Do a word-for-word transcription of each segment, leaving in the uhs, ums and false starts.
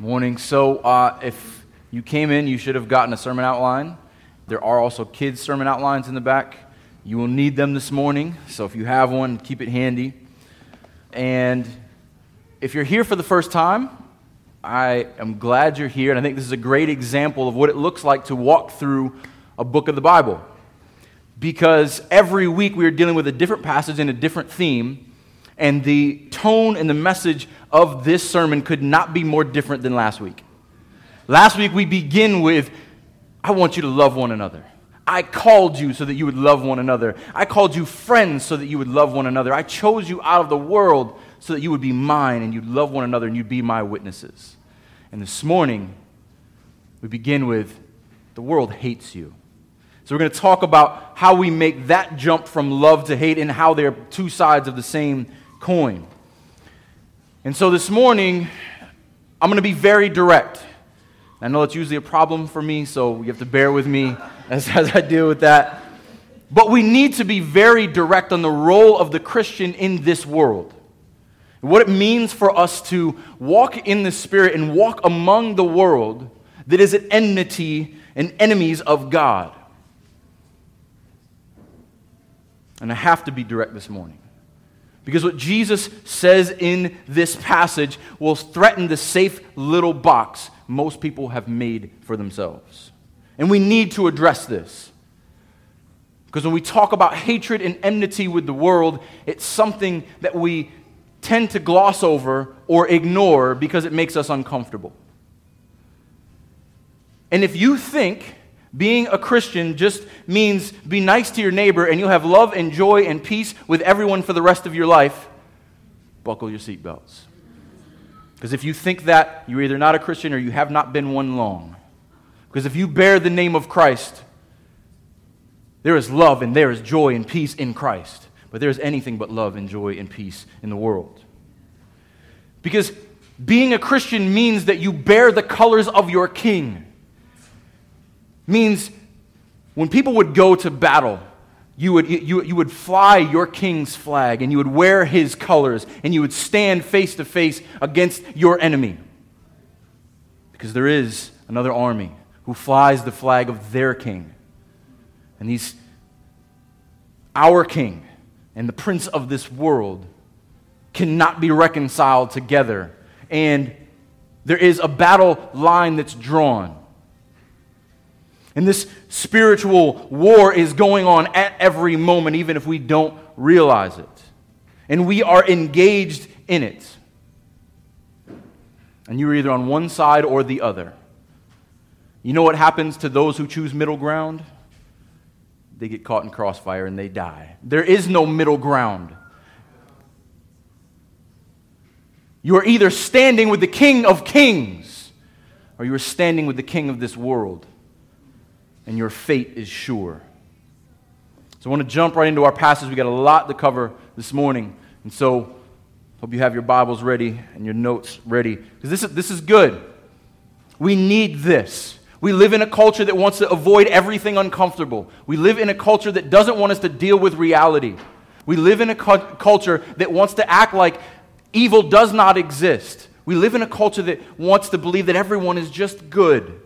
Morning. So uh, if you came in, you should have gotten a sermon outline. There are also kids' sermon outlines in the back. You will need them this morning, so if you have one, keep it handy. And if you're here for the first time, I am glad you're here, and I think this is a great example of what it looks like to walk through a book of the Bible. Because every week we are dealing with a different passage and a different theme. And the tone and the message of this sermon could not be more different than last week. Last week we begin with, I want you to love one another. I called you so that you would love one another. I called you friends so that you would love one another. I chose you out of the world so that you would be mine and you'd love one another and you'd be my witnesses. And this morning, we begin with, the world hates you. So we're going to talk about how we make that jump from love to hate and how they're two sides of the same coin. And so this morning, I'm going to be very direct. I know it's usually a problem for me, so you have to bear with me as, as I deal with that. But we need to be very direct on the role of the Christian in this world. What it means for us to walk in the Spirit and walk among the world that is at enmity and enemies of God. And I have to be direct this morning. Because what Jesus says in this passage will threaten the safe little box most people have made for themselves. And we need to address this. Because when we talk about hatred and enmity with the world, it's something that we tend to gloss over or ignore because it makes us uncomfortable. And if you think being a Christian just means be nice to your neighbor and you'll have love and joy and peace with everyone for the rest of your life, buckle your seatbelts. Because if you think that, you're either not a Christian or you have not been one long. Because if you bear the name of Christ, there is love and there is joy and peace in Christ. But there is anything but love and joy and peace in the world. Because being a Christian means that you bear the colors of your king. Means when people would go to battle, you would, you, you would fly your king's flag and you would wear his colors and you would stand face to face against your enemy. Because there is another army who flies the flag of their king. And these, our king and the prince of this world cannot be reconciled together. And there is a battle line that's drawn. And this spiritual war is going on at every moment, even if we don't realize it. And we are engaged in it. And you're either on one side or the other. You know what happens to those who choose middle ground? They get caught in crossfire and they die. There is no middle ground. You are either standing with the King of Kings, or you are standing with the king of this world. And your fate is sure. So I want to jump right into our passage. We got a lot to cover this morning. And so hope you have your Bibles ready and your notes ready. Because this is, this is good. We need this. We live in a culture that wants to avoid everything uncomfortable. We live in a culture that doesn't want us to deal with reality. We live in a cu- culture that wants to act like evil does not exist. We live in a culture that wants to believe that everyone is just good.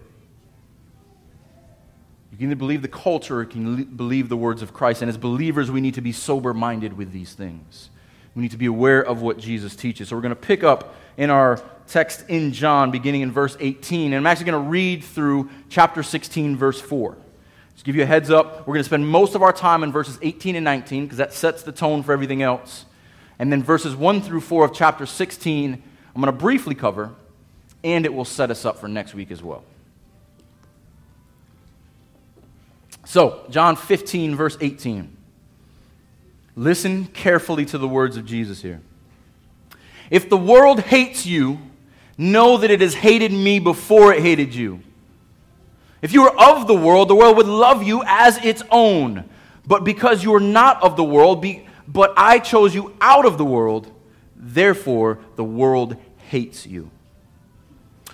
You can either believe the culture or you can believe the words of Christ. And as believers, we need to be sober-minded with these things. We need to be aware of what Jesus teaches. So we're going to pick up in our text in John, beginning in verse eighteen. And I'm actually going to read through chapter sixteen, verse four. Just to give you a heads up, we're going to spend most of our time in verses eighteen and nineteen, because that sets the tone for everything else. And then verses one through four of chapter sixteen, I'm going to briefly cover, and it will set us up for next week as well. So, John fifteen, verse eighteen. Listen carefully to the words of Jesus here. If the world hates you, know that it has hated me before it hated you. If you were of the world, the world would love you as its own. But because you are not of the world, but I chose you out of the world, therefore the world hates you.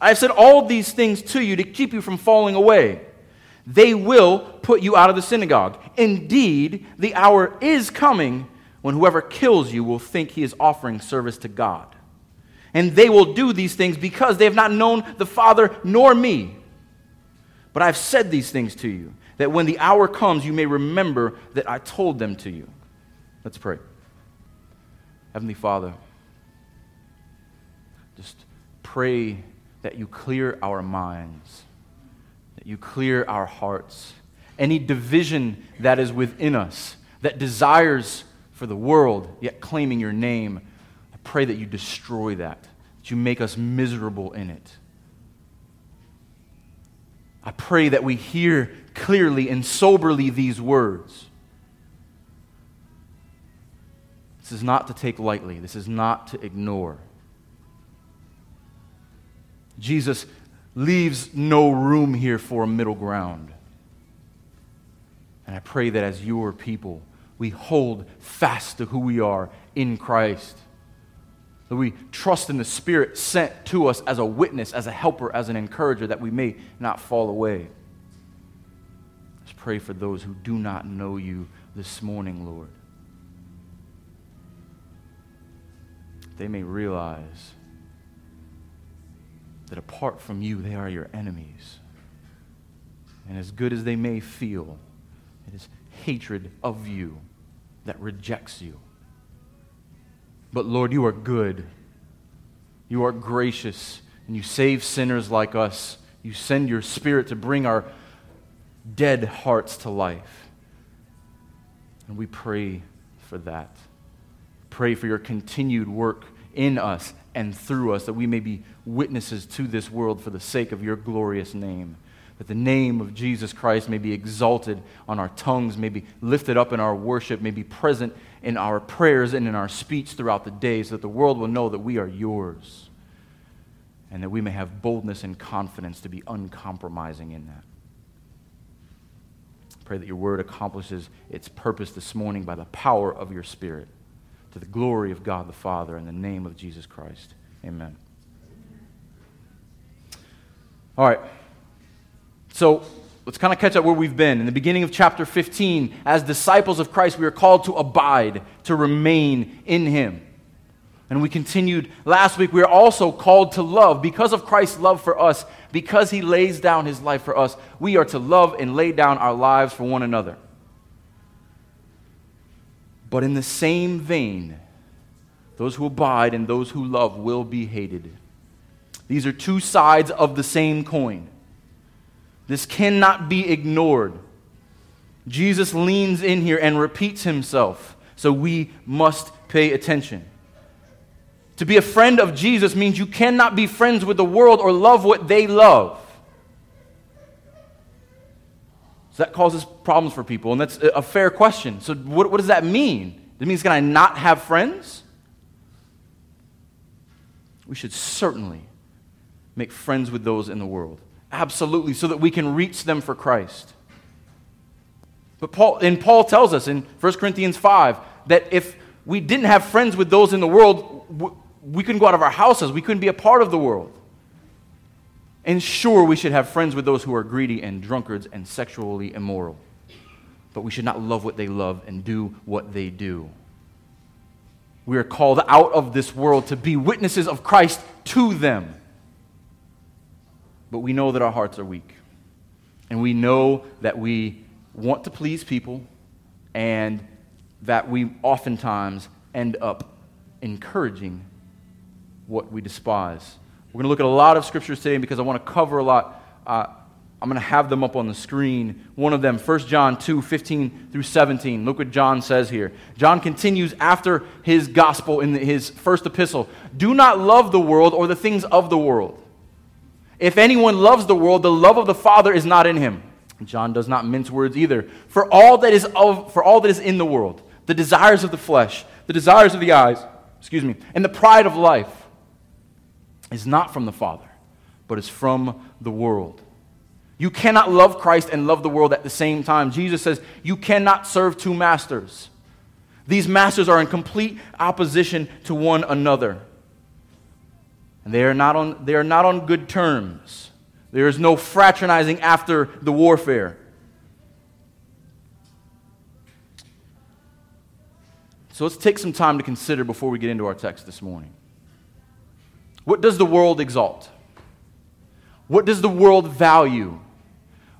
I have said all these things to you to keep you from falling away. They will put you out of the synagogue. Indeed, the hour is coming when whoever kills you will think he is offering service to God. And they will do these things because they have not known the Father nor me. But I have said these things to you, that when the hour comes, you may remember that I told them to you. Let's pray. Heavenly Father, just pray that you clear our minds, that you clear our hearts. Any division that is within us, that desires for the world, yet claiming your name, pray that you destroy that, that you make us miserable in it. I pray that we hear clearly and soberly these words. This is not to take lightly. This is not to ignore. Jesus leaves no room here for a middle ground. And I pray that as your people, we hold fast to who we are in Christ. That we trust in the Spirit sent to us as a witness, as a helper, as an encourager, that we may not fall away. Let's pray for those who do not know you this morning, Lord. They may realize that apart from you, they are your enemies. And as good as they may feel, it is hatred of you that rejects you. But Lord, you are good, you are gracious, and you save sinners like us. You send your Spirit to bring our dead hearts to life. And we pray for that. Pray for your continued work in us and through us, that we may be witnesses to this world for the sake of your glorious name. That the name of Jesus Christ may be exalted on our tongues, may be lifted up in our worship, may be present in our prayers and in our speech throughout the day, so that the world will know that we are yours, and that we may have boldness and confidence to be uncompromising in that. Pray that your word accomplishes its purpose this morning by the power of your Spirit, to the glory of God the Father, in the name of Jesus Christ. Amen. All right. So let's kind of catch up where we've been. In the beginning of chapter fifteen, as disciples of Christ, we are called to abide, to remain in him. And we continued last week, we are also called to love. Because of Christ's love for us, because he lays down his life for us, we are to love and lay down our lives for one another. But in the same vein, those who abide and those who love will be hated. These are two sides of the same coin. This cannot be ignored. Jesus leans in here and repeats himself, so we must pay attention. To be a friend of Jesus means you cannot be friends with the world or love what they love. So that causes problems for people, and that's a fair question. So what, what does that mean? It means, can I not have friends? We should certainly make friends with those in the world. Absolutely, so that we can reach them for Christ. But Paul, and Paul tells us in First Corinthians five that if we didn't have friends with those in the world, we couldn't go out of our houses. We couldn't be a part of the world. And sure, we should have friends with those who are greedy and drunkards and sexually immoral. But we should not love what they love and do what they do. We are called out of this world to be witnesses of Christ to them. But we know that our hearts are weak. And we know that we want to please people and that we oftentimes end up encouraging what we despise. We're going to look at a lot of scriptures today, and because I want to cover a lot, uh, I'm going to have them up on the screen. One of them, First John two, fifteen through seventeen. Look what John says here. John continues after his gospel in his first epistle. Do not love the world or the things of the world. If anyone loves the world, the love of the Father is not in him. John does not mince words either. For all that is of, for all that is in the world, the desires of the flesh, the desires of the eyes, excuse me, and the pride of life is not from the Father, but is from the world. You cannot love Christ and love the world at the same time. Jesus says, you cannot serve two masters. These masters are in complete opposition to one another. And they are not on, they are not on good terms. There is no fraternizing after the warfare. So let's take some time to consider before we get into our text this morning. What does the world exalt? What does the world value?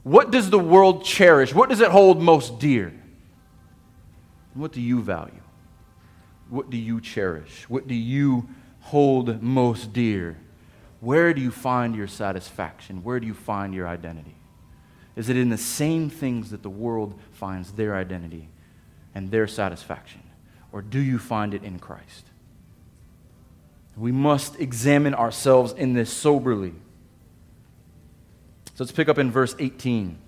What does the world cherish? What does it hold most dear? And what do you value? What do you cherish? What do you hold most dear? Where do you find your satisfaction? Where do you find your identity? Is it in the same things that the world finds their identity and their satisfaction? Or do you find it in Christ? We must examine ourselves in this soberly. So let's pick up in verse eighteen.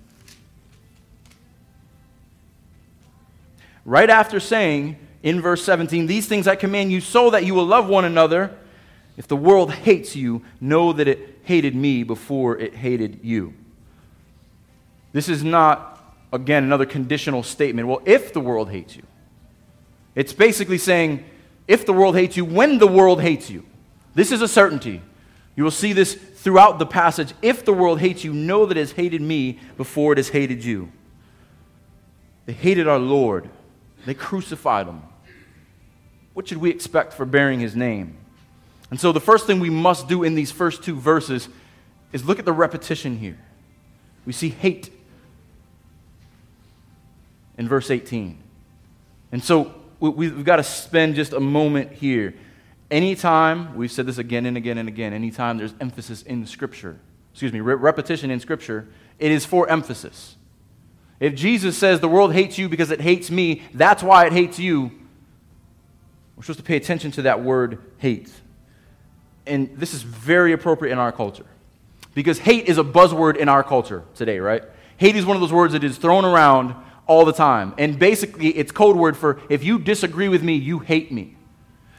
Right after saying in verse seventeen, these things I command you so that you will love one another. If the world hates you, know that it hated me before it hated you. This is not, again, another conditional statement. Well, if the world hates you. It's basically saying, if the world hates you, when the world hates you. This is a certainty. You will see this throughout the passage. If the world hates you, know that it has hated me before it has hated you. They hated our Lord. They crucified him. What should we expect for bearing his name? And so the first thing we must do in these first two verses is look at the repetition here. We see hate in verse eighteen. And so we've got to spend just a moment here. Anytime, we've said this again and again and again, anytime there's emphasis in Scripture, excuse me, re- repetition in Scripture, it is for emphasis. If Jesus says the world hates you because it hates me, that's why it hates you, we're supposed to pay attention to that word hate. And this is very appropriate in our culture, because hate is a buzzword in our culture today, right? Hate is one of those words that is thrown around all the time. And basically, it's code word for, if you disagree with me, you hate me.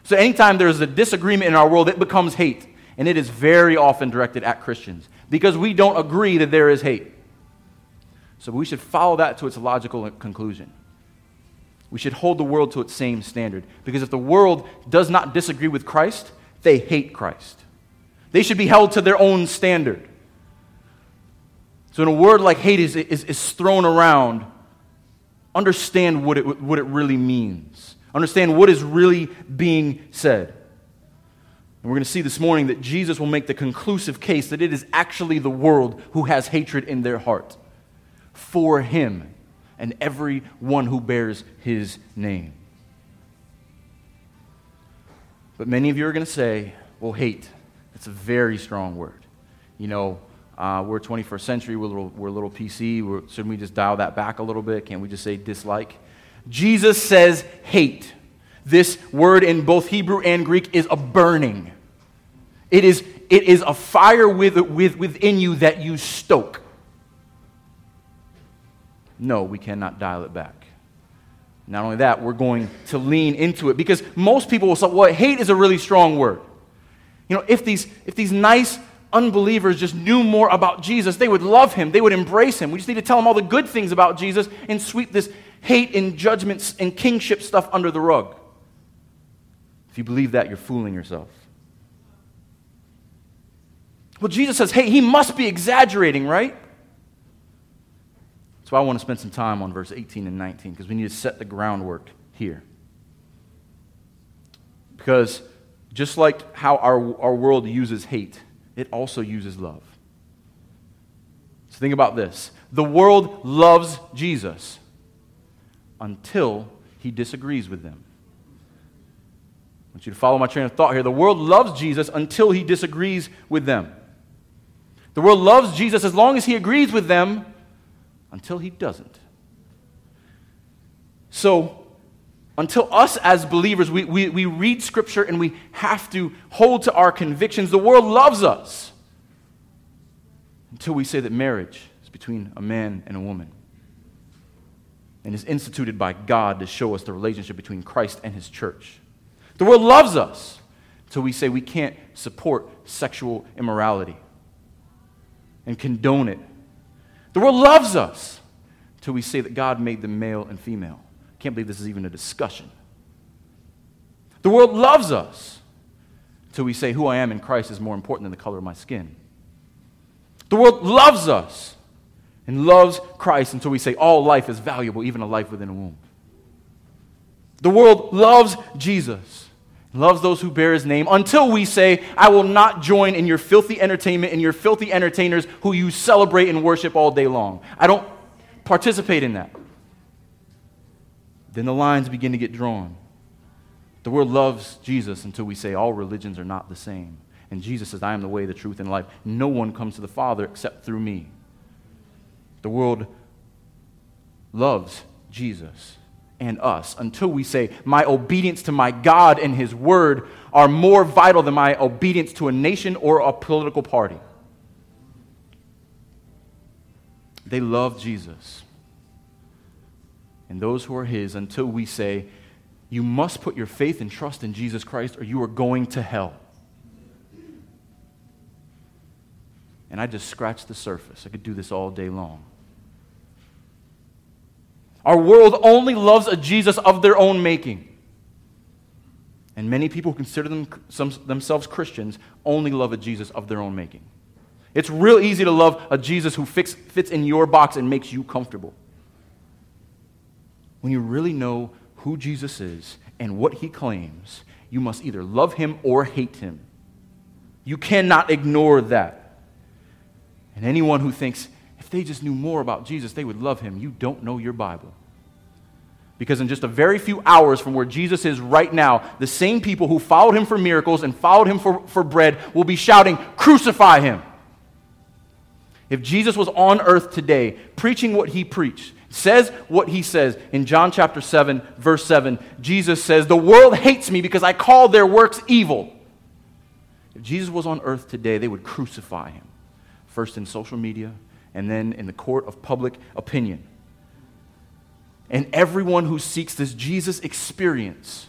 So anytime there's a disagreement in our world, it becomes hate. And it is very often directed at Christians, because we don't agree that there is hate. So we should follow that to its logical conclusion. We should hold the world to its same standard, because if the world does not disagree with Christ, they hate Christ. They should be held to their own standard. So when a word like hate is, is, is thrown around, understand what it, what it really means. Understand what is really being said. And we're going to see this morning that Jesus will make the conclusive case that it is actually the world who has hatred in their heart for him and everyone who bears his name. But many of you are going to say, well, hate, that's a very strong word. You know, uh, we're twenty-first century, we're a little, we're a little P C, we're, shouldn't we just dial that back a little bit? Can't we just say dislike? Jesus says hate. This word in both Hebrew and Greek is a burning. It is, it is a fire with, with, within you that you stoke. No, we cannot dial it back. Not only that, we're going to lean into it, because most people will say, well, hate is a really strong word. You know, if these if these nice unbelievers just knew more about Jesus, they would love him, they would embrace him. We just need to tell them all the good things about Jesus and sweep this hate and judgments and kingship stuff under the rug. If you believe that, you're fooling yourself. Well, Jesus says, hey, he must be exaggerating, right? So I want to spend some time on verse eighteen and nineteen, because we need to set the groundwork here. Because just like how our, our world uses hate, it also uses love. So think about this. The world loves Jesus until he disagrees with them. I want you to follow my train of thought here. The world loves Jesus until he disagrees with them. The world loves Jesus as long as he agrees with them, until he doesn't. So, until us as believers, we, we, we read Scripture and we have to hold to our convictions, the world loves us until we say that marriage is between a man and a woman and is instituted by God to show us the relationship between Christ and his church. The world loves us until we say we can't support sexual immorality and condone it. The world loves us until we say that God made them male and female. I can't believe this is even a discussion. The world loves us until we say who I am in Christ is more important than the color of my skin. The world loves us and loves Christ until we say all life is valuable, even a life within a womb. The world loves Jesus, loves those who bear his name, until we say, I will not join in your filthy entertainment and your filthy entertainers who you celebrate and worship all day long. I don't participate in that. Then the lines begin to get drawn. The world loves Jesus until we say all religions are not the same. And Jesus says, I am the way, the truth, and life. No one comes to the Father except through me. The world loves Jesus and us until we say, my obedience to my God and his word are more vital than my obedience to a nation or a political party. They love Jesus and those who are his until we say, you must put your faith and trust in Jesus Christ or you are going to hell. And I just scratched the surface. I could do this all day long. Our world only loves a Jesus of their own making. And many people who consider them, some, themselves Christians only love a Jesus of their own making. It's real easy to love a Jesus who fits, fits in your box and makes you comfortable. When you really know who Jesus is and what he claims, you must either love him or hate him. You cannot ignore that. And anyone who thinks, if they just knew more about Jesus, they would love him. You don't know your Bible. Because in just a very few hours from where Jesus is right now, the same people who followed him for miracles and followed him for, for bread will be shouting, crucify him. If Jesus was on earth today, preaching what he preached, says what he says, in John chapter seven, verse seven, Jesus says, the world hates me because I call their works evil. If Jesus was on earth today, they would crucify him. First in social media, and then in the court of public opinion. And everyone who seeks this Jesus experience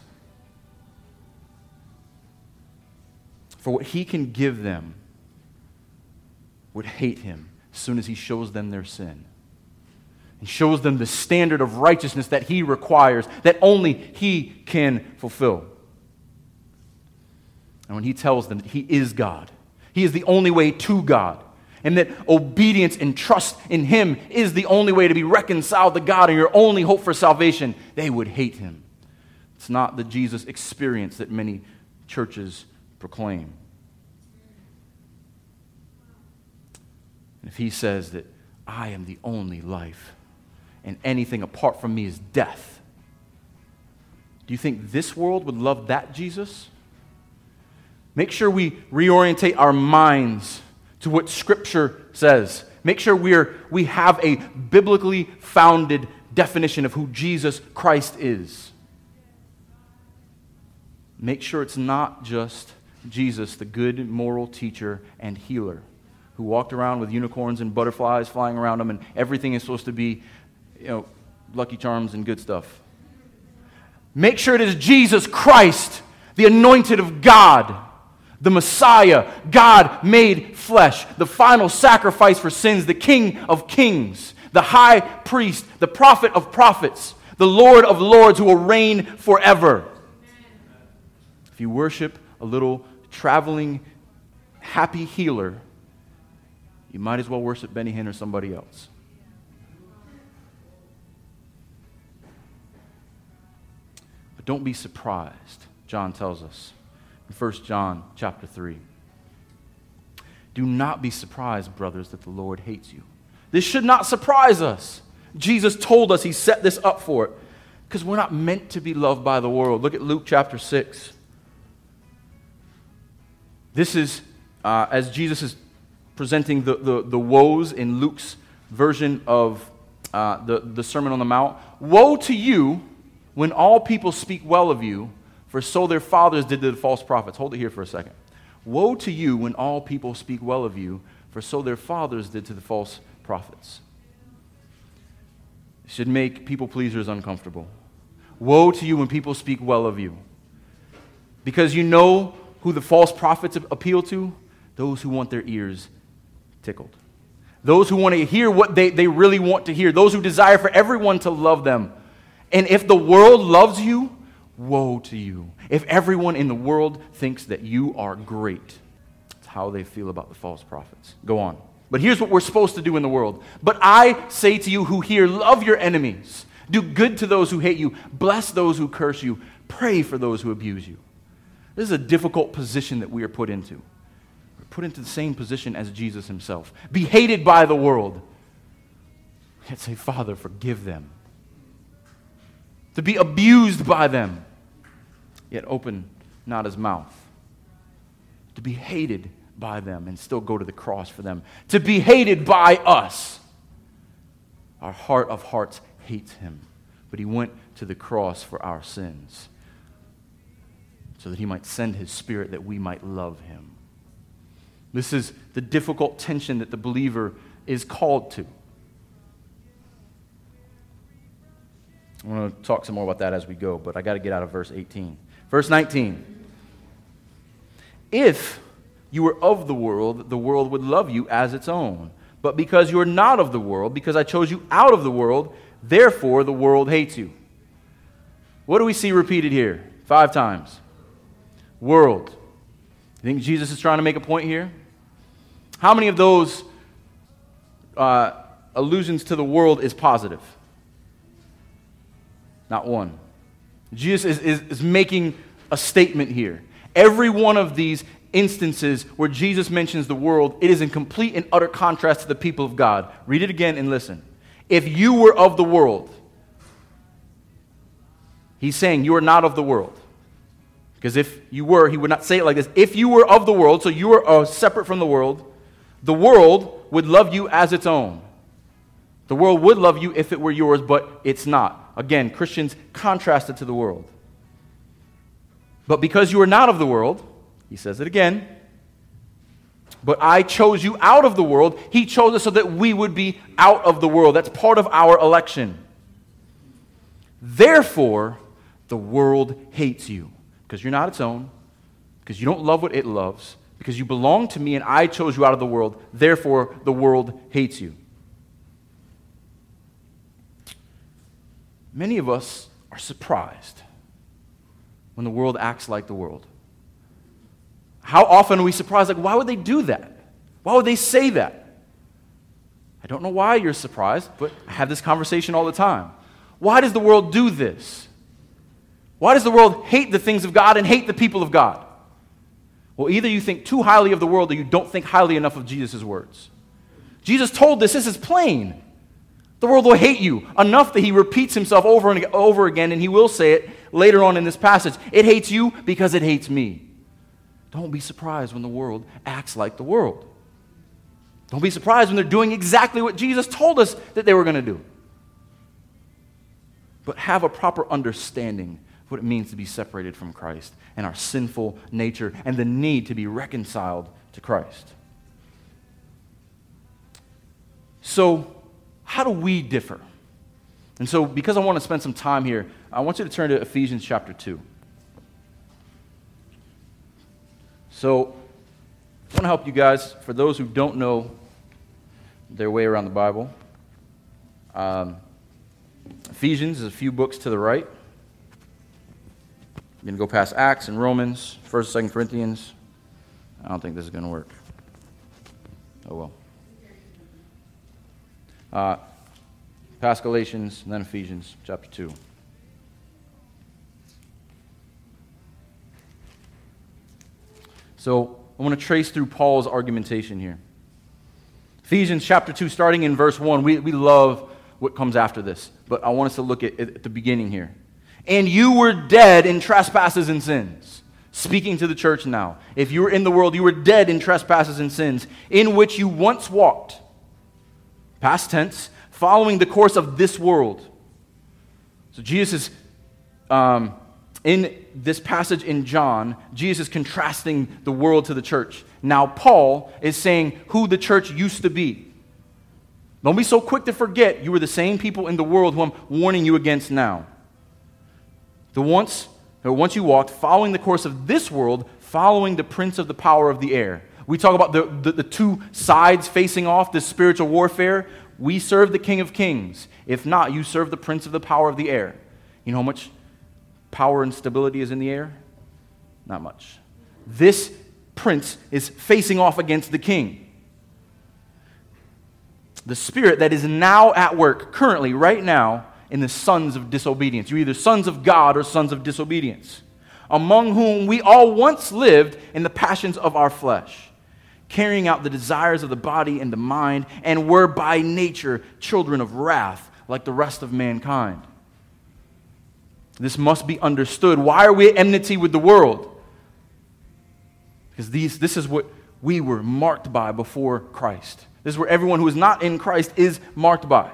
for what he can give them would hate him as soon as he shows them their sin and shows them the standard of righteousness that he requires, that only he can fulfill. And when he tells them that he is God, he is the only way to God, and that obedience and trust in him is the only way to be reconciled to God and your only hope for salvation, they would hate him. It's not the Jesus experience that many churches proclaim. And if he says that I am the only life and anything apart from me is death, do you think this world would love that Jesus? Make sure we reorientate our minds to what Scripture says. Make sure we're we have a biblically founded definition of who Jesus Christ is. Make sure it's not just Jesus, the good moral teacher and healer, who walked around with unicorns and butterflies flying around him, and everything is supposed to be, you know, Lucky Charms and good stuff. Make sure it is Jesus Christ, the anointed of God, the Messiah, God made flesh, the final sacrifice for sins, the King of kings, the high priest, the prophet of prophets, the Lord of lords who will reign forever. If you worship a little traveling happy healer, you might as well worship Benny Hinn or somebody else. But don't be surprised, John tells us. First John chapter three. Do not be surprised, brothers, that the Lord hates you. This should not surprise us. Jesus told us he set this up for it because we're not meant to be loved by the world. Look at Luke chapter six. This is, uh, as Jesus is presenting the, the, the woes in Luke's version of uh, the, the Sermon on the Mount, woe to you when all people speak well of you, for so their fathers did to the false prophets. Hold it here for a second. Woe to you when all people speak well of you, for so their fathers did to the false prophets. It should make people pleasers uncomfortable. Woe to you when people speak well of you. Because you know who the false prophets appeal to? Those who want their ears tickled. Those who want to hear what they, they really want to hear. Those who desire for everyone to love them. And if the world loves you, woe to you. If everyone in the world thinks that you are great, that's how they feel about the false prophets. Go on. But here's what we're supposed to do in the world. But I say to you who hear, love your enemies. Do good to those who hate you. Bless those who curse you. Pray for those who abuse you. This is a difficult position that we are put into. We're put into the same position as Jesus himself. Be hated by the world. Yet say, Father, forgive them. To be abused by them. Yet open not his mouth. To be hated by them and still go to the cross for them. To be hated by us. Our heart of hearts hates him. But he went to the cross for our sins, so that he might send his Spirit that we might love him. This is the difficult tension that the believer is called to. I want to talk some more about that as we go, but I got to get out of verse eighteen. Verse nineteen. If you were of the world, the world would love you as its own. But because you are not of the world, because I chose you out of the world, therefore the world hates you. What do we see repeated here? Five times. World. You think Jesus is trying to make a point here? How many of those uh, allusions to the world is positive? Not one. Jesus is, is, is making a statement here. Every one of these instances where Jesus mentions the world, it is in complete and utter contrast to the people of God. Read it again and listen. If you were of the world, he's saying you are not of the world. Because if you were, he would not say it like this. If you were of the world, so you were uh, separate from the world, the world would love you as its own. The world would love you if it were yours, but it's not. Again, Christians contrasted to the world. But because you are not of the world, he says it again, but I chose you out of the world. He chose us so that we would be out of the world. That's part of our election. Therefore, the world hates you. Because you're not its own, because you don't love what it loves, because you belong to me and I chose you out of the world, therefore the world hates you. Many of us are surprised when the world acts like the world. How often are we surprised? Like, why would they do that? Why would they say that? I don't know why you're surprised, but I have this conversation all the time. Why does the world do this? Why does the world hate the things of God and hate the people of God? Well, either you think too highly of the world or you don't think highly enough of Jesus' words. Jesus told this. This is plain. The world will hate you enough that he repeats himself over and over again, and he will say it later on in this passage. It hates you because it hates me. Don't be surprised when the world acts like the world. Don't be surprised when they're doing exactly what Jesus told us that they were going to do. But have a proper understanding what it means to be separated from Christ and our sinful nature and the need to be reconciled to Christ. So, how do we differ? And so, because I want to spend some time here, I want you to turn to Ephesians chapter two. So, I want to help you guys, for those who don't know their way around the Bible, um, Ephesians is a few books to the right. I'm going to go past Acts and Romans, First and Second Corinthians. I don't think this is going to work. Oh, well. Uh, past Galatians, and then Ephesians, chapter two. So, I want to trace through Paul's argumentation here. Ephesians chapter two, starting in verse one. We, we love what comes after this, but I want us to look at, at the beginning here. And you were dead in trespasses and sins. speaking to the church now, if you were in the world, you were dead in trespasses and sins, in which you once walked, past tense, following the course of this world. So Jesus is, um, in this passage in John, Jesus is contrasting the world to the church. Now Paul is saying who the church used to be. Don't be so quick to forget you were the same people in the world who I'm warning you against now. The once, or once you walked, following the course of this world, following the prince of the power of the air. We talk about the, the, the two sides facing off, this spiritual warfare. We serve the King of Kings. If not, you serve the prince of the power of the air. You know how much power and stability is in the air? Not much. This prince is facing off against the king. The spirit that is now at work, currently, right now, in the sons of disobedience. You're either sons of God or sons of disobedience, among whom we all once lived in the passions of our flesh, carrying out the desires of the body and the mind, and were by nature children of wrath, like the rest of mankind. This must be understood. Why are we at enmity with the world? Because these, this is what we were marked by before Christ. This is where everyone who is not in Christ is marked by.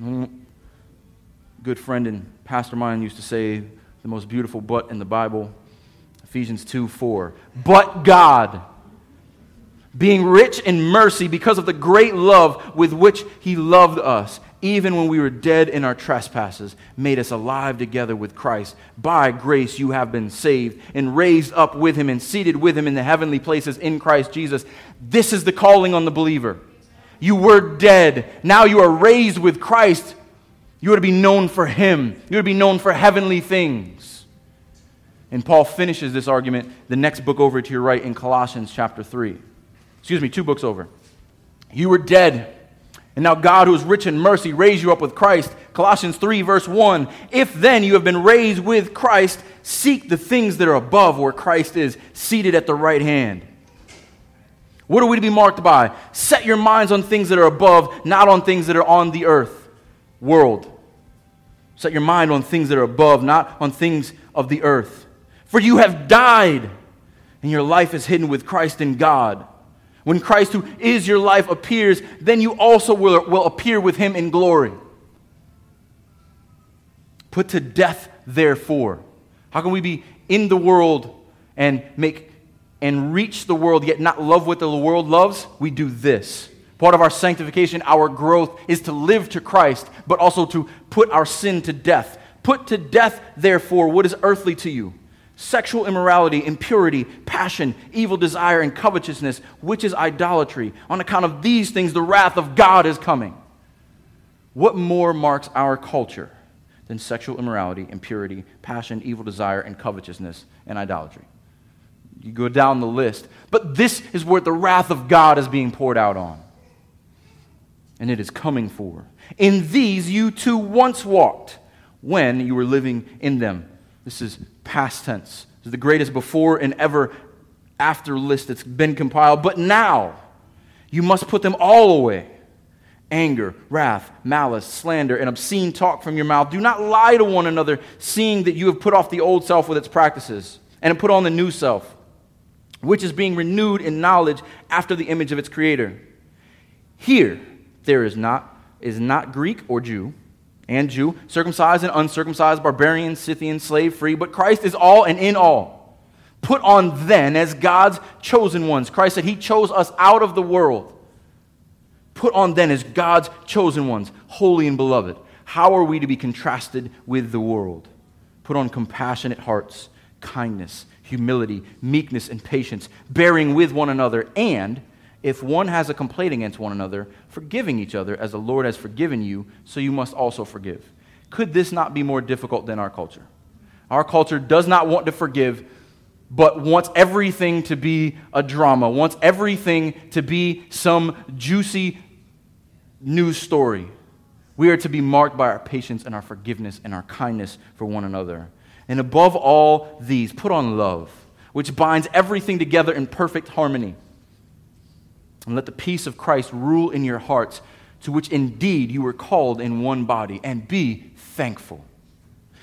Good friend and pastor mine used to say the most beautiful but in the Bible, Ephesians two four. But God, being rich in mercy because of the great love with which he loved us, even when we were dead in our trespasses, made us alive together with Christ. By grace you have been saved, and raised up with him, and seated with him in the heavenly places in Christ Jesus. This is the calling on the believer. You were dead. Now you are raised with Christ. You are to be known for him. You are to be known for heavenly things. And Paul finishes this argument the next book over to your right in Colossians chapter three. Excuse me, two books over. You were dead. And now God, who is rich in mercy, raised you up with Christ. Colossians three, verse one. If then you have been raised with Christ, seek the things that are above where Christ is, seated at the right hand. What are we to be marked by? Set your minds on things that are above, not on things that are on the earth. World. Set your mind on things that are above, not on things of the earth. For you have died, and your life is hidden with Christ in God. When Christ, who is your life, appears, then you also will, will appear with him in glory. Put to death, therefore. How can we be in the world and make and reach the world, yet not love what the world loves? We do this. Part of our sanctification, our growth, is to live to Christ, but also to put our sin to death. Put to death, therefore, what is earthly to you. Sexual immorality, impurity, passion, evil desire, and covetousness, which is idolatry. On account of these things, the wrath of God is coming. What more marks our culture than sexual immorality, impurity, passion, evil desire, and covetousness, and idolatry? You go down the list. But this is where the wrath of God is being poured out on. And it is coming for. In these you too once walked when you were living in them. This is past tense. This is the greatest before and ever after list that's been compiled. But now, you must put them all away. Anger, wrath, malice, slander, and obscene talk from your mouth. Do not lie to one another, seeing that you have put off the old self with its practices, and put on the new self, which is being renewed in knowledge after the image of its creator. Here, there is not, is not Greek or Jew, and Jew, circumcised and uncircumcised, barbarian, Scythian, slave, free, but Christ is all and in all. Put on then as God's chosen ones. Christ said he chose us out of the world. Put on then as God's chosen ones, holy and beloved. How are we to be contrasted with the world? Put on compassionate hearts, kindness, humility, meekness, and patience, bearing with one another, and if one has a complaint against one another, forgiving each other as the Lord has forgiven you, so you must also forgive. Could this not be more difficult than our culture? Our culture does not want to forgive, but wants everything to be a drama, wants everything to be some juicy news story. We are to be marked by our patience and our forgiveness and our kindness for one another. And above all these, put on love, which binds everything together in perfect harmony. And let the peace of Christ rule in your hearts, to which indeed you were called in one body, and be thankful.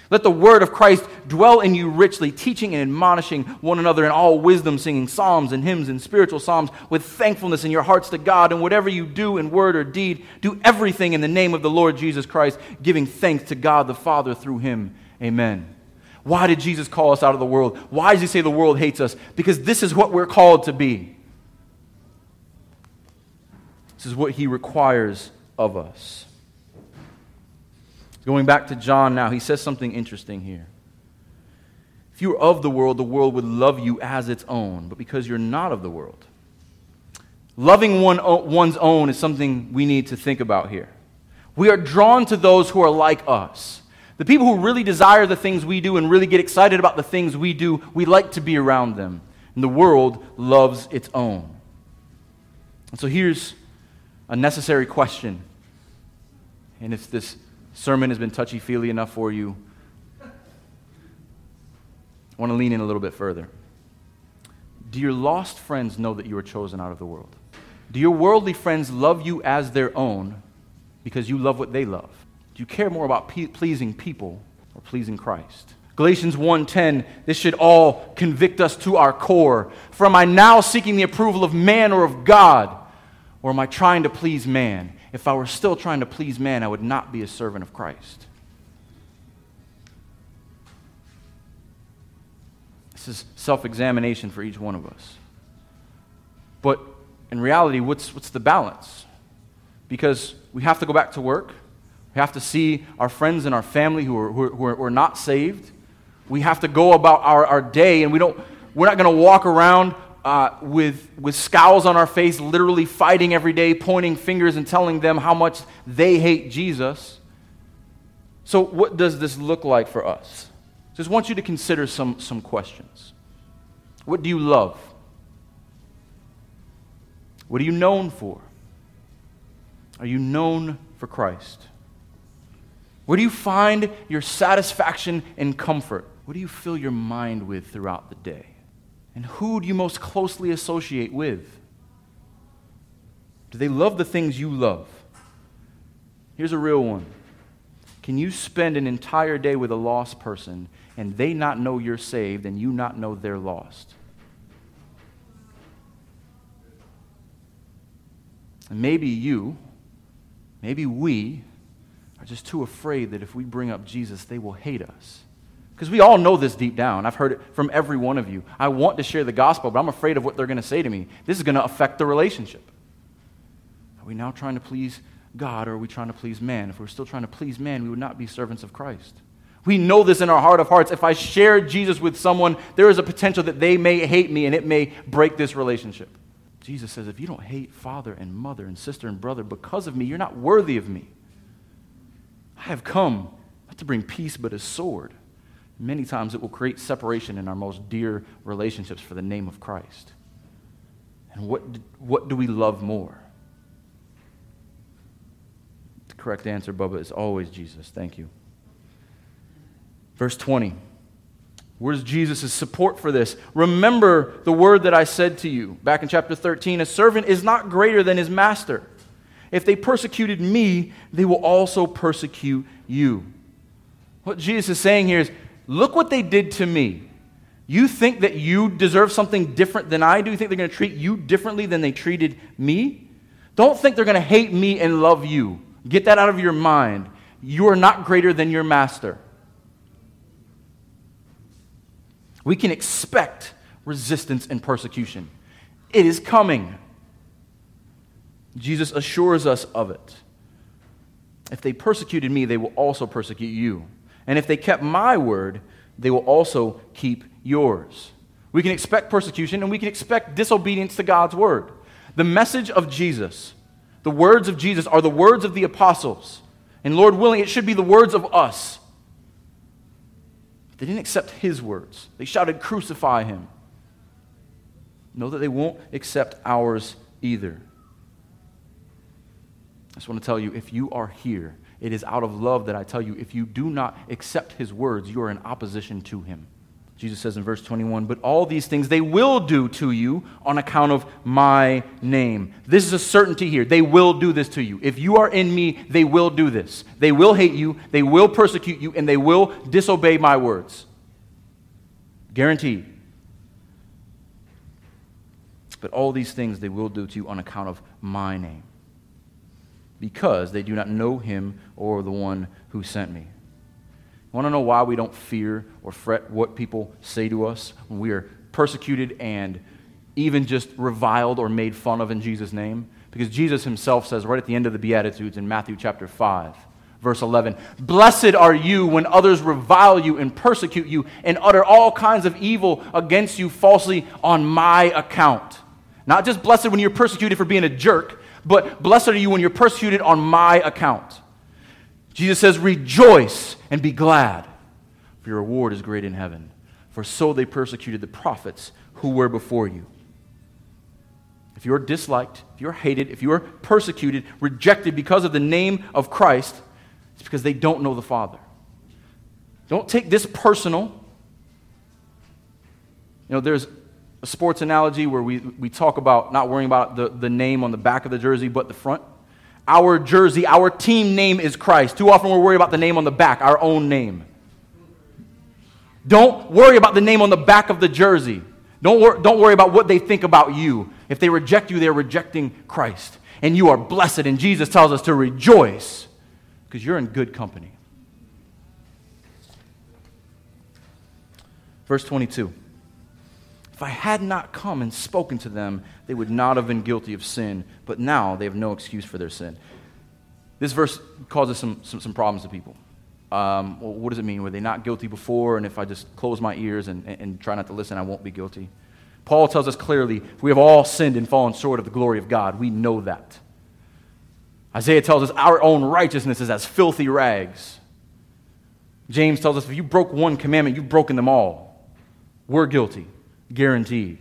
Let the word of Christ dwell in you richly, teaching and admonishing one another in all wisdom, singing psalms and hymns and spiritual psalms with thankfulness in your hearts to God. And whatever you do in word or deed, do everything in the name of the Lord Jesus Christ, giving thanks to God the Father through him. Amen. Why did Jesus call us out of the world? Why does he say the world hates us? Because this is what we're called to be. This is what he requires of us. Going back to John now, he says something interesting here. If you were of the world, the world would love you as its own, but because you're not of the world. Loving one, one's own is something we need to think about here. We are drawn to those who are like us. The people who really desire the things we do and really get excited about the things we do, we like to be around them. And the world loves its own. And so here's a necessary question. And it's this sermon has been touchy-feely enough for you, I want to lean in a little bit further. Do your lost friends know that you are chosen out of the world? Do your worldly friends love you as their own because you love what they love? Do you care more about pe- pleasing people or pleasing Christ? Galatians one ten, this should all convict us to our core. For am I now seeking the approval of man or of God? Or am I trying to please man? If I were still trying to please man, I would not be a servant of Christ. This is self-examination for each one of us. But in reality, what's, what's the balance? Because we have to go back to work. We have to see our friends and our family who are, who are, who are, who are not saved. We have to go about our, our day, and we don't, we're not going to walk around Uh, with with scowls on our face, literally fighting every day, pointing fingers and telling them how much they hate Jesus. So what does this look like for us? Just want you to consider some, some questions. What do you love? What are you known for? Are you known for Christ? Where do you find your satisfaction and comfort? What do you fill your mind with throughout the day? And who do you most closely associate with? Do they love the things you love? Here's a real one. Can you spend an entire day with a lost person and they not know you're saved and you not know they're lost? And maybe you, maybe we, are just too afraid that if we bring up Jesus, they will hate us. Because we all know this deep down. I've heard it from every one of you. I want to share the gospel, but I'm afraid of what they're going to say to me. This is going to affect the relationship. Are we now trying to please God, or are we trying to please man? If we're still trying to please man, we would not be servants of Christ. We know this in our heart of hearts. If I share Jesus with someone, there is a potential that they may hate me, and it may break this relationship. Jesus says, if you don't hate father and mother and sister and brother because of me, you're not worthy of me. I have come not to bring peace, but a sword. Many times it will create separation in our most dear relationships for the name of Christ. And what what do we love more? The correct answer, Bubba, is always Jesus. Thank you. Verse twenty. Where's Jesus' support for this? Remember the word that I said to you. Back in chapter thirteen, a servant is not greater than his master. If they persecuted me, they will also persecute you. What Jesus is saying here is, look what they did to me. You think that you deserve something different than I do? You think they're going to treat you differently than they treated me? Don't think they're going to hate me and love you. Get that out of your mind. You are not greater than your master. We can expect resistance and persecution. It is coming. Jesus assures us of it. If they persecuted me, they will also persecute you. And if they kept my word, they will also keep yours. We can expect persecution, and we can expect disobedience to God's word. The message of Jesus, the words of Jesus, are the words of the apostles. And Lord willing, it should be the words of us. They didn't accept his words. They shouted, "Crucify him." Know that they won't accept ours either. I just want to tell you, if you are here, it is out of love that I tell you, if you do not accept his words, you are in opposition to him. Jesus says in verse twenty-one, "But all these things they will do to you on account of my name." This is a certainty here. They will do this to you. If you are in me, they will do this. They will hate you, they will persecute you, and they will disobey my words. Guaranteed. But all these things they will do to you on account of my name, because they do not know him or the one who sent me. Want to know why we don't fear or fret what people say to us when we are persecuted and even just reviled or made fun of in Jesus' name? Because Jesus himself says right at the end of the Beatitudes in Matthew chapter five, verse eleven, "Blessed are you when others revile you and persecute you and utter all kinds of evil against you falsely on my account." Not just blessed when you're persecuted for being a jerk, but blessed are you when you're persecuted on my account. Jesus says, "Rejoice and be glad, for your reward is great in heaven. For so they persecuted the prophets who were before you." If you're disliked, if you're hated, if you're persecuted, rejected because of the name of Christ, it's because they don't know the Father. Don't take this personal. You know, there's a sports analogy where we, we talk about not worrying about the, the name on the back of the jersey, but the front. Our jersey, our team name is Christ. Too often we're worried about the name on the back, our own name. Don't worry about the name on the back of the jersey. Don't, wor- don't worry about what they think about you. If they reject you, they're rejecting Christ. And you are blessed. And Jesus tells us to rejoice because you're in good company. Verse twenty-two. "If I had not come and spoken to them, they would not have been guilty of sin, but now they have no excuse for their sin." This verse causes some some, some problems to people. Um, well, what does it mean? Were they not guilty before? And if I just close my ears and, and, and try not to listen, I won't be guilty. Paul tells us clearly, we have all sinned and fallen short of the glory of God. We know that. Isaiah tells us our own righteousness is as filthy rags. James tells us if you broke one commandment, you've broken them all. We're guilty. Guaranteed.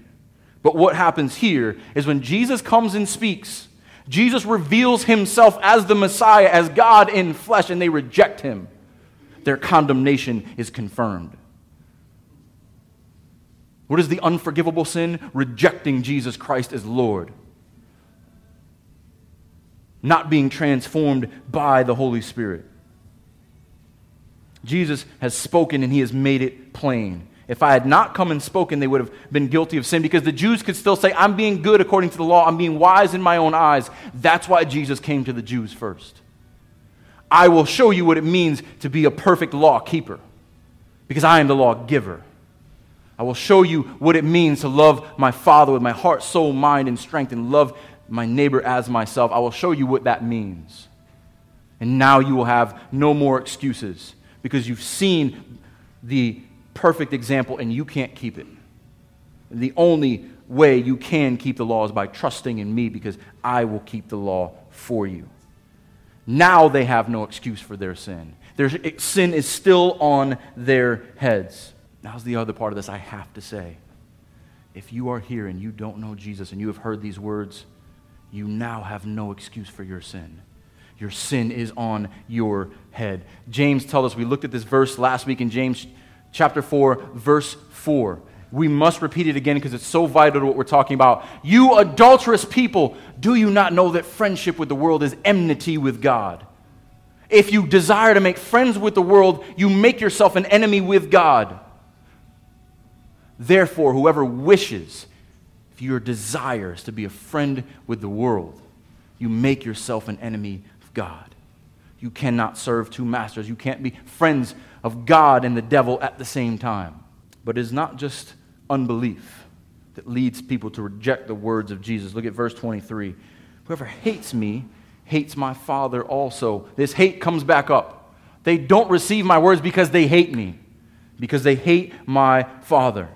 But what happens here is when Jesus comes and speaks, Jesus reveals himself as the Messiah, as God in flesh, and they reject him. Their condemnation is confirmed. What is the unforgivable sin? Rejecting Jesus Christ as Lord. Not being transformed by the Holy Spirit. Jesus has spoken and he has made it plain. If I had not come and spoken, they would have been guilty of sin, because the Jews could still say, "I'm being good according to the law. I'm being wise in my own eyes." That's why Jesus came to the Jews first. "I will show you what it means to be a perfect law keeper, because I am the law giver. I will show you what it means to love my Father with my heart, soul, mind, and strength, and love my neighbor as myself. I will show you what that means. And now you will have no more excuses, because you've seen the perfect example, and you can't keep it. The only way you can keep the law is by trusting in me, because I will keep the law for you." Now they have no excuse for their sin. Their sin is still on their heads. Now's the other part of this I have to say. If you are here and you don't know Jesus and you have heard these words, you now have no excuse for your sin. Your sin is on your head. James tells us, we looked at this verse last week in James chapter four, verse four. We must repeat it again because it's so vital to what we're talking about. "You adulterous people, do you not know that friendship with the world is enmity with God? If you desire to make friends with the world, you make yourself an enemy with God. Therefore, whoever wishes, if your desire is to be a friend with the world, you make yourself an enemy of God." You cannot serve two masters. You can't be friends of God and the devil at the same time. But it's not just unbelief that leads people to reject the words of Jesus. Look at verse twenty-three. "Whoever hates me hates my Father also." This hate comes back up. They don't receive my words because they hate me, because they hate my Father.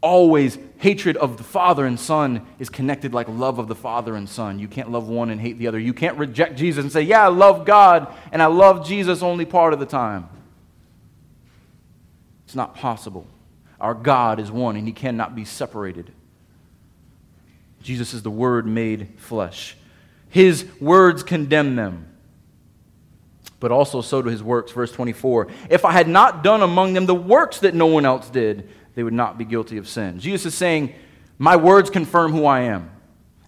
Always, hatred of the Father and Son is connected like love of the Father and Son. You can't love one and hate the other. You can't reject Jesus and say, "Yeah, I love God, and I love Jesus only part of the time." It's not possible. Our God is one, and he cannot be separated. Jesus is the Word made flesh. His words condemn them. but also so to his works. Verse twenty-four, if I had not done among them the works that no one else did, they would not be guilty of sin. Jesus is saying, my words confirm who I am,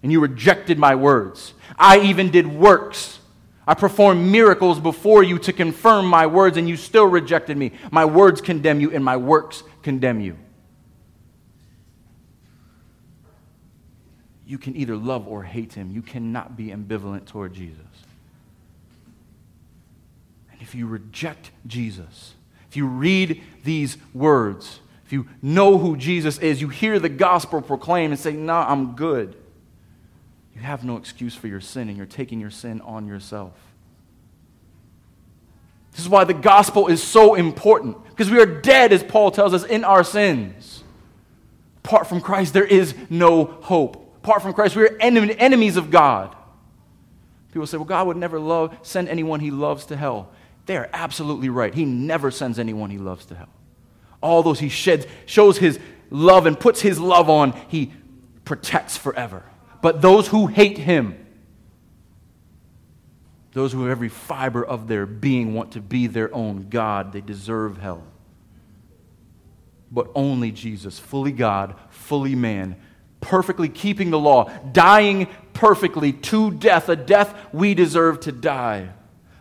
and you rejected my words. I even did works. I performed miracles before you to confirm my words, and you still rejected me. My words condemn you, and my works condemn you. You can either love or hate him. You cannot be ambivalent toward Jesus. And if you reject Jesus, if you read these words, if you know who Jesus is, you hear the gospel proclaimed and say, no, nah, I'm good, you have no excuse for your sin, and you're taking your sin on yourself. This is why the gospel is so important, because we are dead, as Paul tells us, in our sins. Apart from Christ, there is no hope. Apart from Christ, we are enemies of God. People say, well, God would never love, send anyone he loves to hell. They are absolutely right. He never sends anyone he loves to hell. All those he sheds, shows his love and puts his love on, he protects forever. But those who hate him, those who have every fiber of their being want to be their own God, they deserve hell. But only Jesus, fully God, fully man, perfectly keeping the law, dying perfectly to death, a death we deserve to die,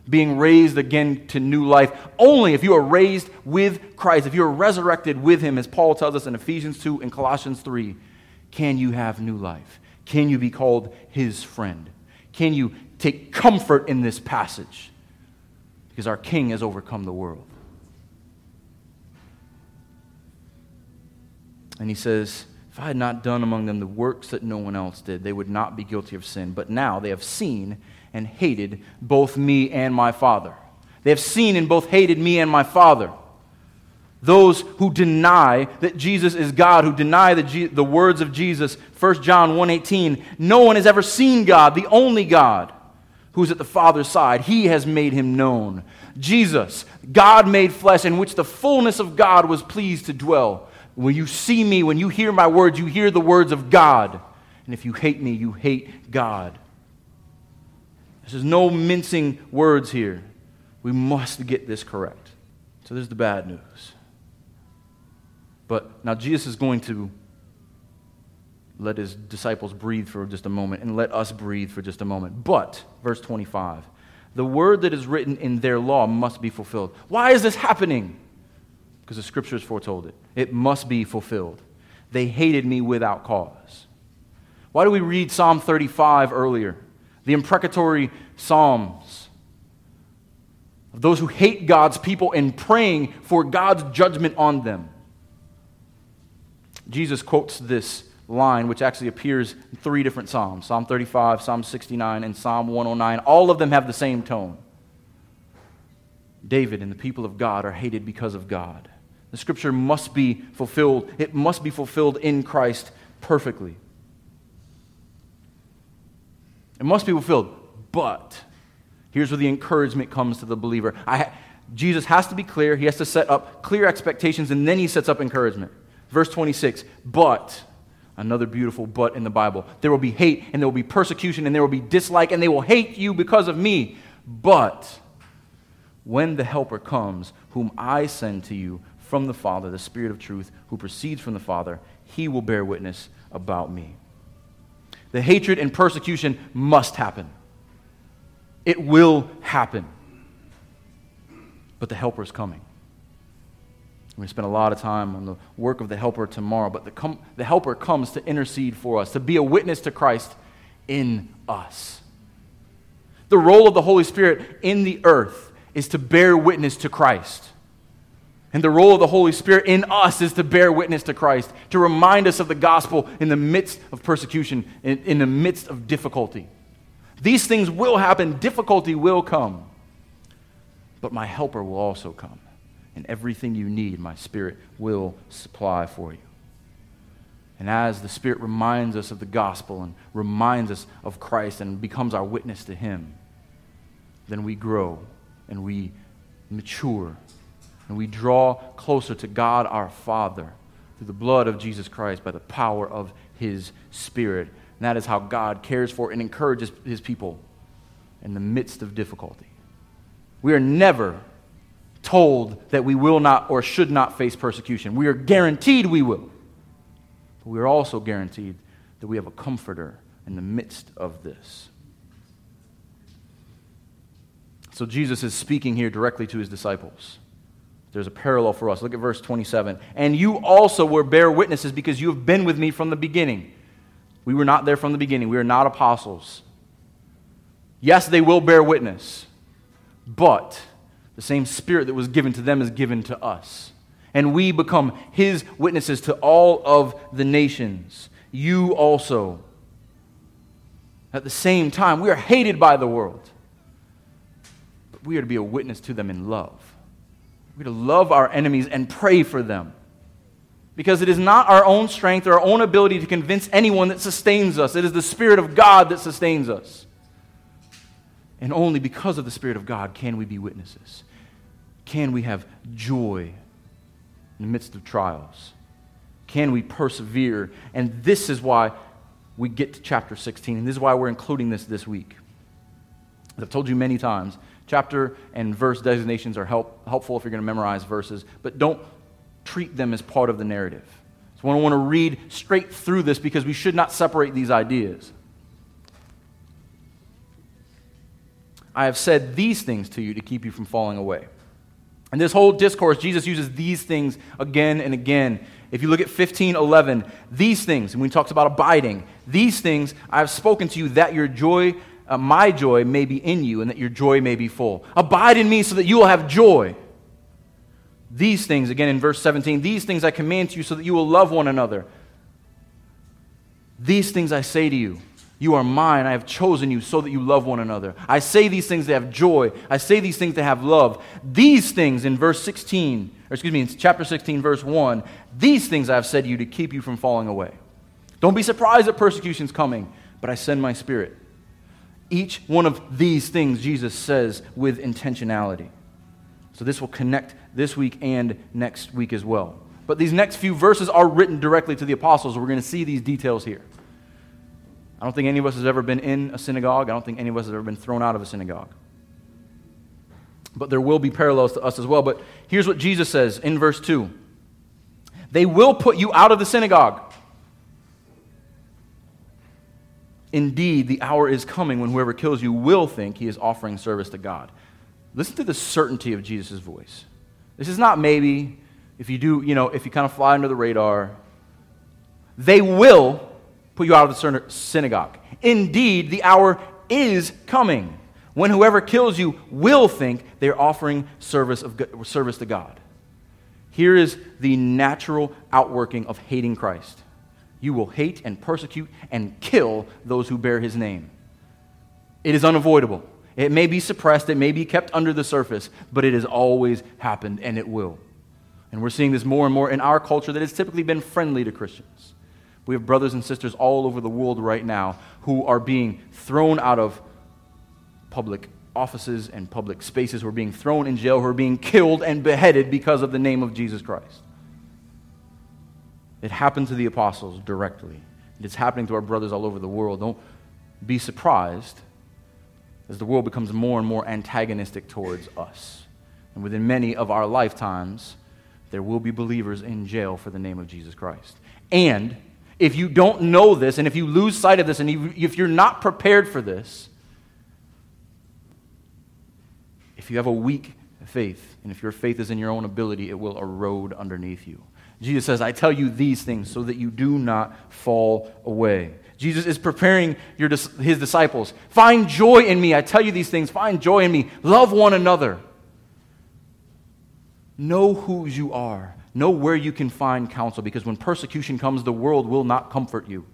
being raised again to new life. Only if you are raised with Christ, if you are resurrected with him, as Paul tells us in Ephesians two and Colossians three, can you have new life? Can you be called his friend? Can you take comfort in this passage? Because our King has overcome the world. And he says, if I had not done among them the works that no one else did, they would not be guilty of sin. But now they have seen and hated both me and my Father. They have seen and both hated me and my Father. Those who deny that Jesus is God, who deny the, G- the words of Jesus, First John one eighteen, no one has ever seen God, the only God, who's at the Father's side. He has made him known. Jesus, God made flesh, in which the fullness of God was pleased to dwell. When you see me, when you hear my words, you hear the words of God. And if you hate me, you hate God. There's no mincing words here. We must get this correct. So there's the bad news. But now Jesus is going to let his disciples breathe for just a moment and let us breathe for just a moment. But, verse twenty-five, the word that is written in their law must be fulfilled. Why is this happening? Because the scriptures foretold it. It must be fulfilled. They hated me without cause. Why do we read Psalm thirty-five earlier? The imprecatory psalms of those who hate God's people and praying for God's judgment on them. Jesus quotes this line, which actually appears in three different psalms. Psalm thirty-five, Psalm sixty-nine, and Psalm one oh nine. All of them have the same tone. David and the people of God are hated because of God. The scripture must be fulfilled. It must be fulfilled in Christ perfectly. It must be fulfilled, but here's where the encouragement comes to the believer. I, Jesus has to be clear. He has to set up clear expectations, and then he sets up encouragement. Verse twenty-six, but, another beautiful but in the Bible, there will be hate, and there will be persecution, and there will be dislike, and they will hate you because of me, but when the Helper comes, whom I send to you from the Father, the Spirit of truth, who proceeds from the Father, he will bear witness about me. The hatred and persecution must happen. It will happen. But the Helper is coming. We're going to spend a lot of time on the work of the Helper tomorrow, but the, com- the Helper comes to intercede for us, to be a witness to Christ in us. The role of the Holy Spirit in the earth is to bear witness to Christ. And the role of the Holy Spirit in us is to bear witness to Christ, to remind us of the gospel in the midst of persecution, in, in the midst of difficulty. These things will happen. Difficulty will come. But my Helper will also come. And everything you need, my Spirit will supply for you. And as the Spirit reminds us of the gospel and reminds us of Christ and becomes our witness to him, then we grow and we mature, and we draw closer to God our Father through the blood of Jesus Christ by the power of his Spirit. And that is how God cares for and encourages his people in the midst of difficulty. We are never told that we will not or should not face persecution. We are guaranteed we will. But we are also guaranteed that we have a comforter in the midst of this. So Jesus is speaking here directly to his disciples. There's a parallel for us. Look at verse twenty-seven. And you also were bear witnesses because you have been with me from the beginning. We were not there from the beginning. We are not apostles. Yes, they will bear witness, but the same Spirit that was given to them is given to us. And we become his witnesses to all of the nations. You also. At the same time, we are hated by the world. We are to be a witness to them in love. We are to love our enemies and pray for them. Because it is not our own strength or our own ability to convince anyone that sustains us. It is the Spirit of God that sustains us. And only because of the Spirit of God can we be witnesses. Can we have joy in the midst of trials? Can we persevere? And this is why we get to chapter sixteen. And this is why we're including this this week. As I've told you many times, chapter and verse designations are help, helpful if you're going to memorize verses, but don't treat them as part of the narrative. So I don't want to read straight through this because we should not separate these ideas. I have said these things to you to keep you from falling away. And this whole discourse, Jesus uses these things again and again. If you look at fifteen eleven, these things, and when he talks about abiding, these things I have spoken to you that your joy Uh, my joy may be in you and that your joy may be full. Abide in me so that you will have joy. These things, again in verse seventeen, these things I command to you so that you will love one another. These things I say to you, you are mine, I have chosen you so that you love one another. I say these things to have joy. I say these things to have love. These things in verse sixteen, or excuse me, in chapter sixteen, verse one, these things I have said to you to keep you from falling away. Don't be surprised that persecution's coming, but I send my Spirit. Each one of these things Jesus says with intentionality. So this will connect this week and next week as well. But these next few verses are written directly to the apostles. We're going to see these details here. I don't think any of us has ever been in a synagogue. I don't think any of us has ever been thrown out of a synagogue. But there will be parallels to us as well. But here's what Jesus says in verse two. They will put you out of the synagogue. Indeed, the hour is coming when whoever kills you will think he is offering service to God. Listen to the certainty of Jesus' voice. This is not maybe, if you do, you know, if you kind of fly under the radar. They will put you out of the synagogue. Indeed, the hour is coming when whoever kills you will think they're offering service of service to God. Here is the natural outworking of hating Christ. You will hate and persecute and kill those who bear his name. It is unavoidable. It may be suppressed, it may be kept under the surface, but it has always happened, and it will. And we're seeing this more and more in our culture that has typically been friendly to Christians. We have brothers and sisters all over the world right now who are being thrown out of public offices and public spaces, who are being thrown in jail, who are being killed and beheaded because of the name of Jesus Christ. It happened to the apostles directly. It's happening to our brothers all over the world. Don't be surprised as the world becomes more and more antagonistic towards us. And within many of our lifetimes, there will be believers in jail for the name of Jesus Christ. And if you don't know this, and if you lose sight of this, and if you're not prepared for this, if you have a weak faith, and if your faith is in your own ability, it will erode underneath you. Jesus says, I tell you these things so that you do not fall away. Jesus is preparing your, his disciples. Find joy in me. I tell you these things. Find joy in me. Love one another. Know who you are. Know where you can find counsel, because when persecution comes, the world will not comfort you.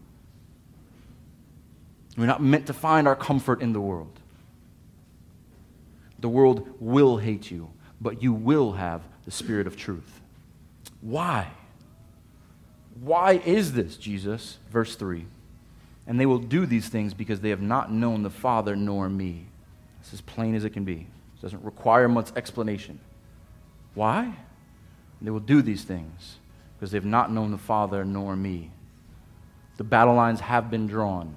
We're not meant to find our comfort in the world. The world will hate you, but you will have the Spirit of truth. Why? Why is this, Jesus? Verse three. And they will do these things because they have not known the Father nor me. It's as plain as it can be. It doesn't require much explanation. Why? They will do these things because they have not known the Father nor me. The battle lines have been drawn.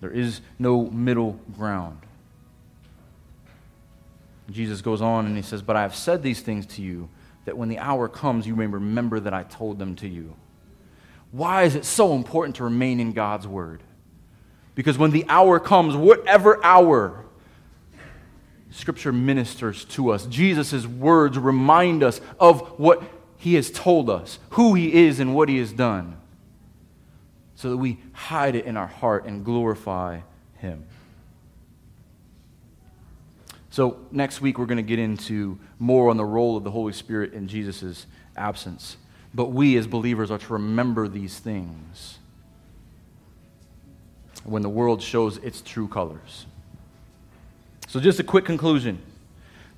There is no middle ground. Jesus goes on and he says, "But I have said these things to you, that when the hour comes, you may remember that I told them to you." Why is it so important to remain in God's word? Because when the hour comes, whatever hour, Scripture ministers to us. Jesus' words remind us of what he has told us, who he is and what he has done, so that we hide it in our heart and glorify him. So next week we're going to get into more on the role of the Holy Spirit in Jesus' absence. But we as believers are to remember these things when the world shows its true colors. So just a quick conclusion.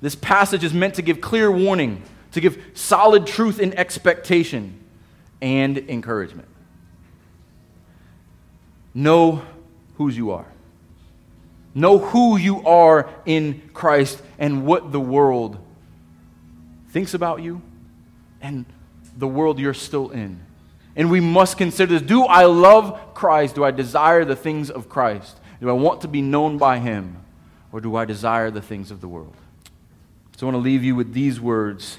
This passage is meant to give clear warning, to give solid truth in expectation and encouragement. Know whose you are. Know who you are in Christ and what the world thinks about you and the world you're still in. And we must consider this. Do I love Christ? Do I desire the things of Christ? Do I want to be known by him? Or do I desire the things of the world? So I want to leave you with these words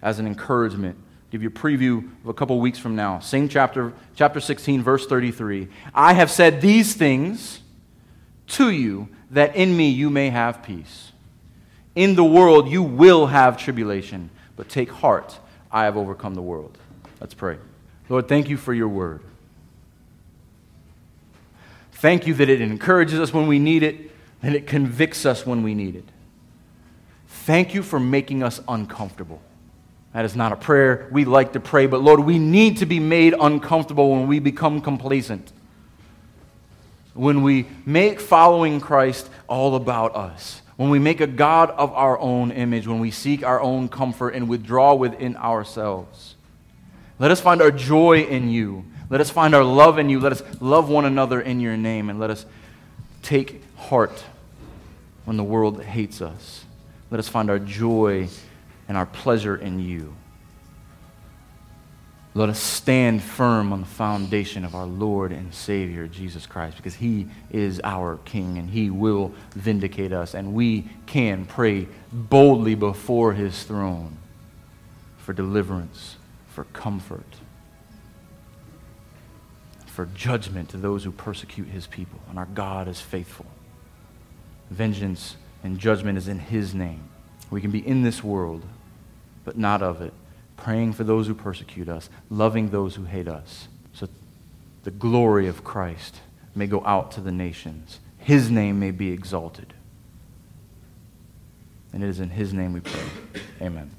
as an encouragement. Give you a preview of a couple weeks from now. Same chapter, chapter sixteen, verse thirty-three. "I have said these things to you, that in me you may have peace. In the world you will have tribulation, but take heart, I have overcome the world." Let's pray. Lord, thank you for your word. Thank you that it encourages us when we need it, and it convicts us when we need it. Thank you for making us uncomfortable. That is not a prayer we like to pray, but Lord, we need to be made uncomfortable when we become complacent. When we make following Christ all about us, when we make a God of our own image, when we seek our own comfort and withdraw within ourselves, let us find our joy in you. Let us find our love in you. Let us love one another in your name, and let us take heart when the world hates us. Let us find our joy and our pleasure in you. Let us stand firm on the foundation of our Lord and Savior, Jesus Christ, because he is our King, and he will vindicate us, and we can pray boldly before his throne for deliverance, for comfort, for judgment to those who persecute his people. And our God is faithful. Vengeance and judgment is in his name. We can be in this world, but not of it, praying for those who persecute us, loving those who hate us, so the glory of Christ may go out to the nations. His name may be exalted. And it is in his name we pray. Amen.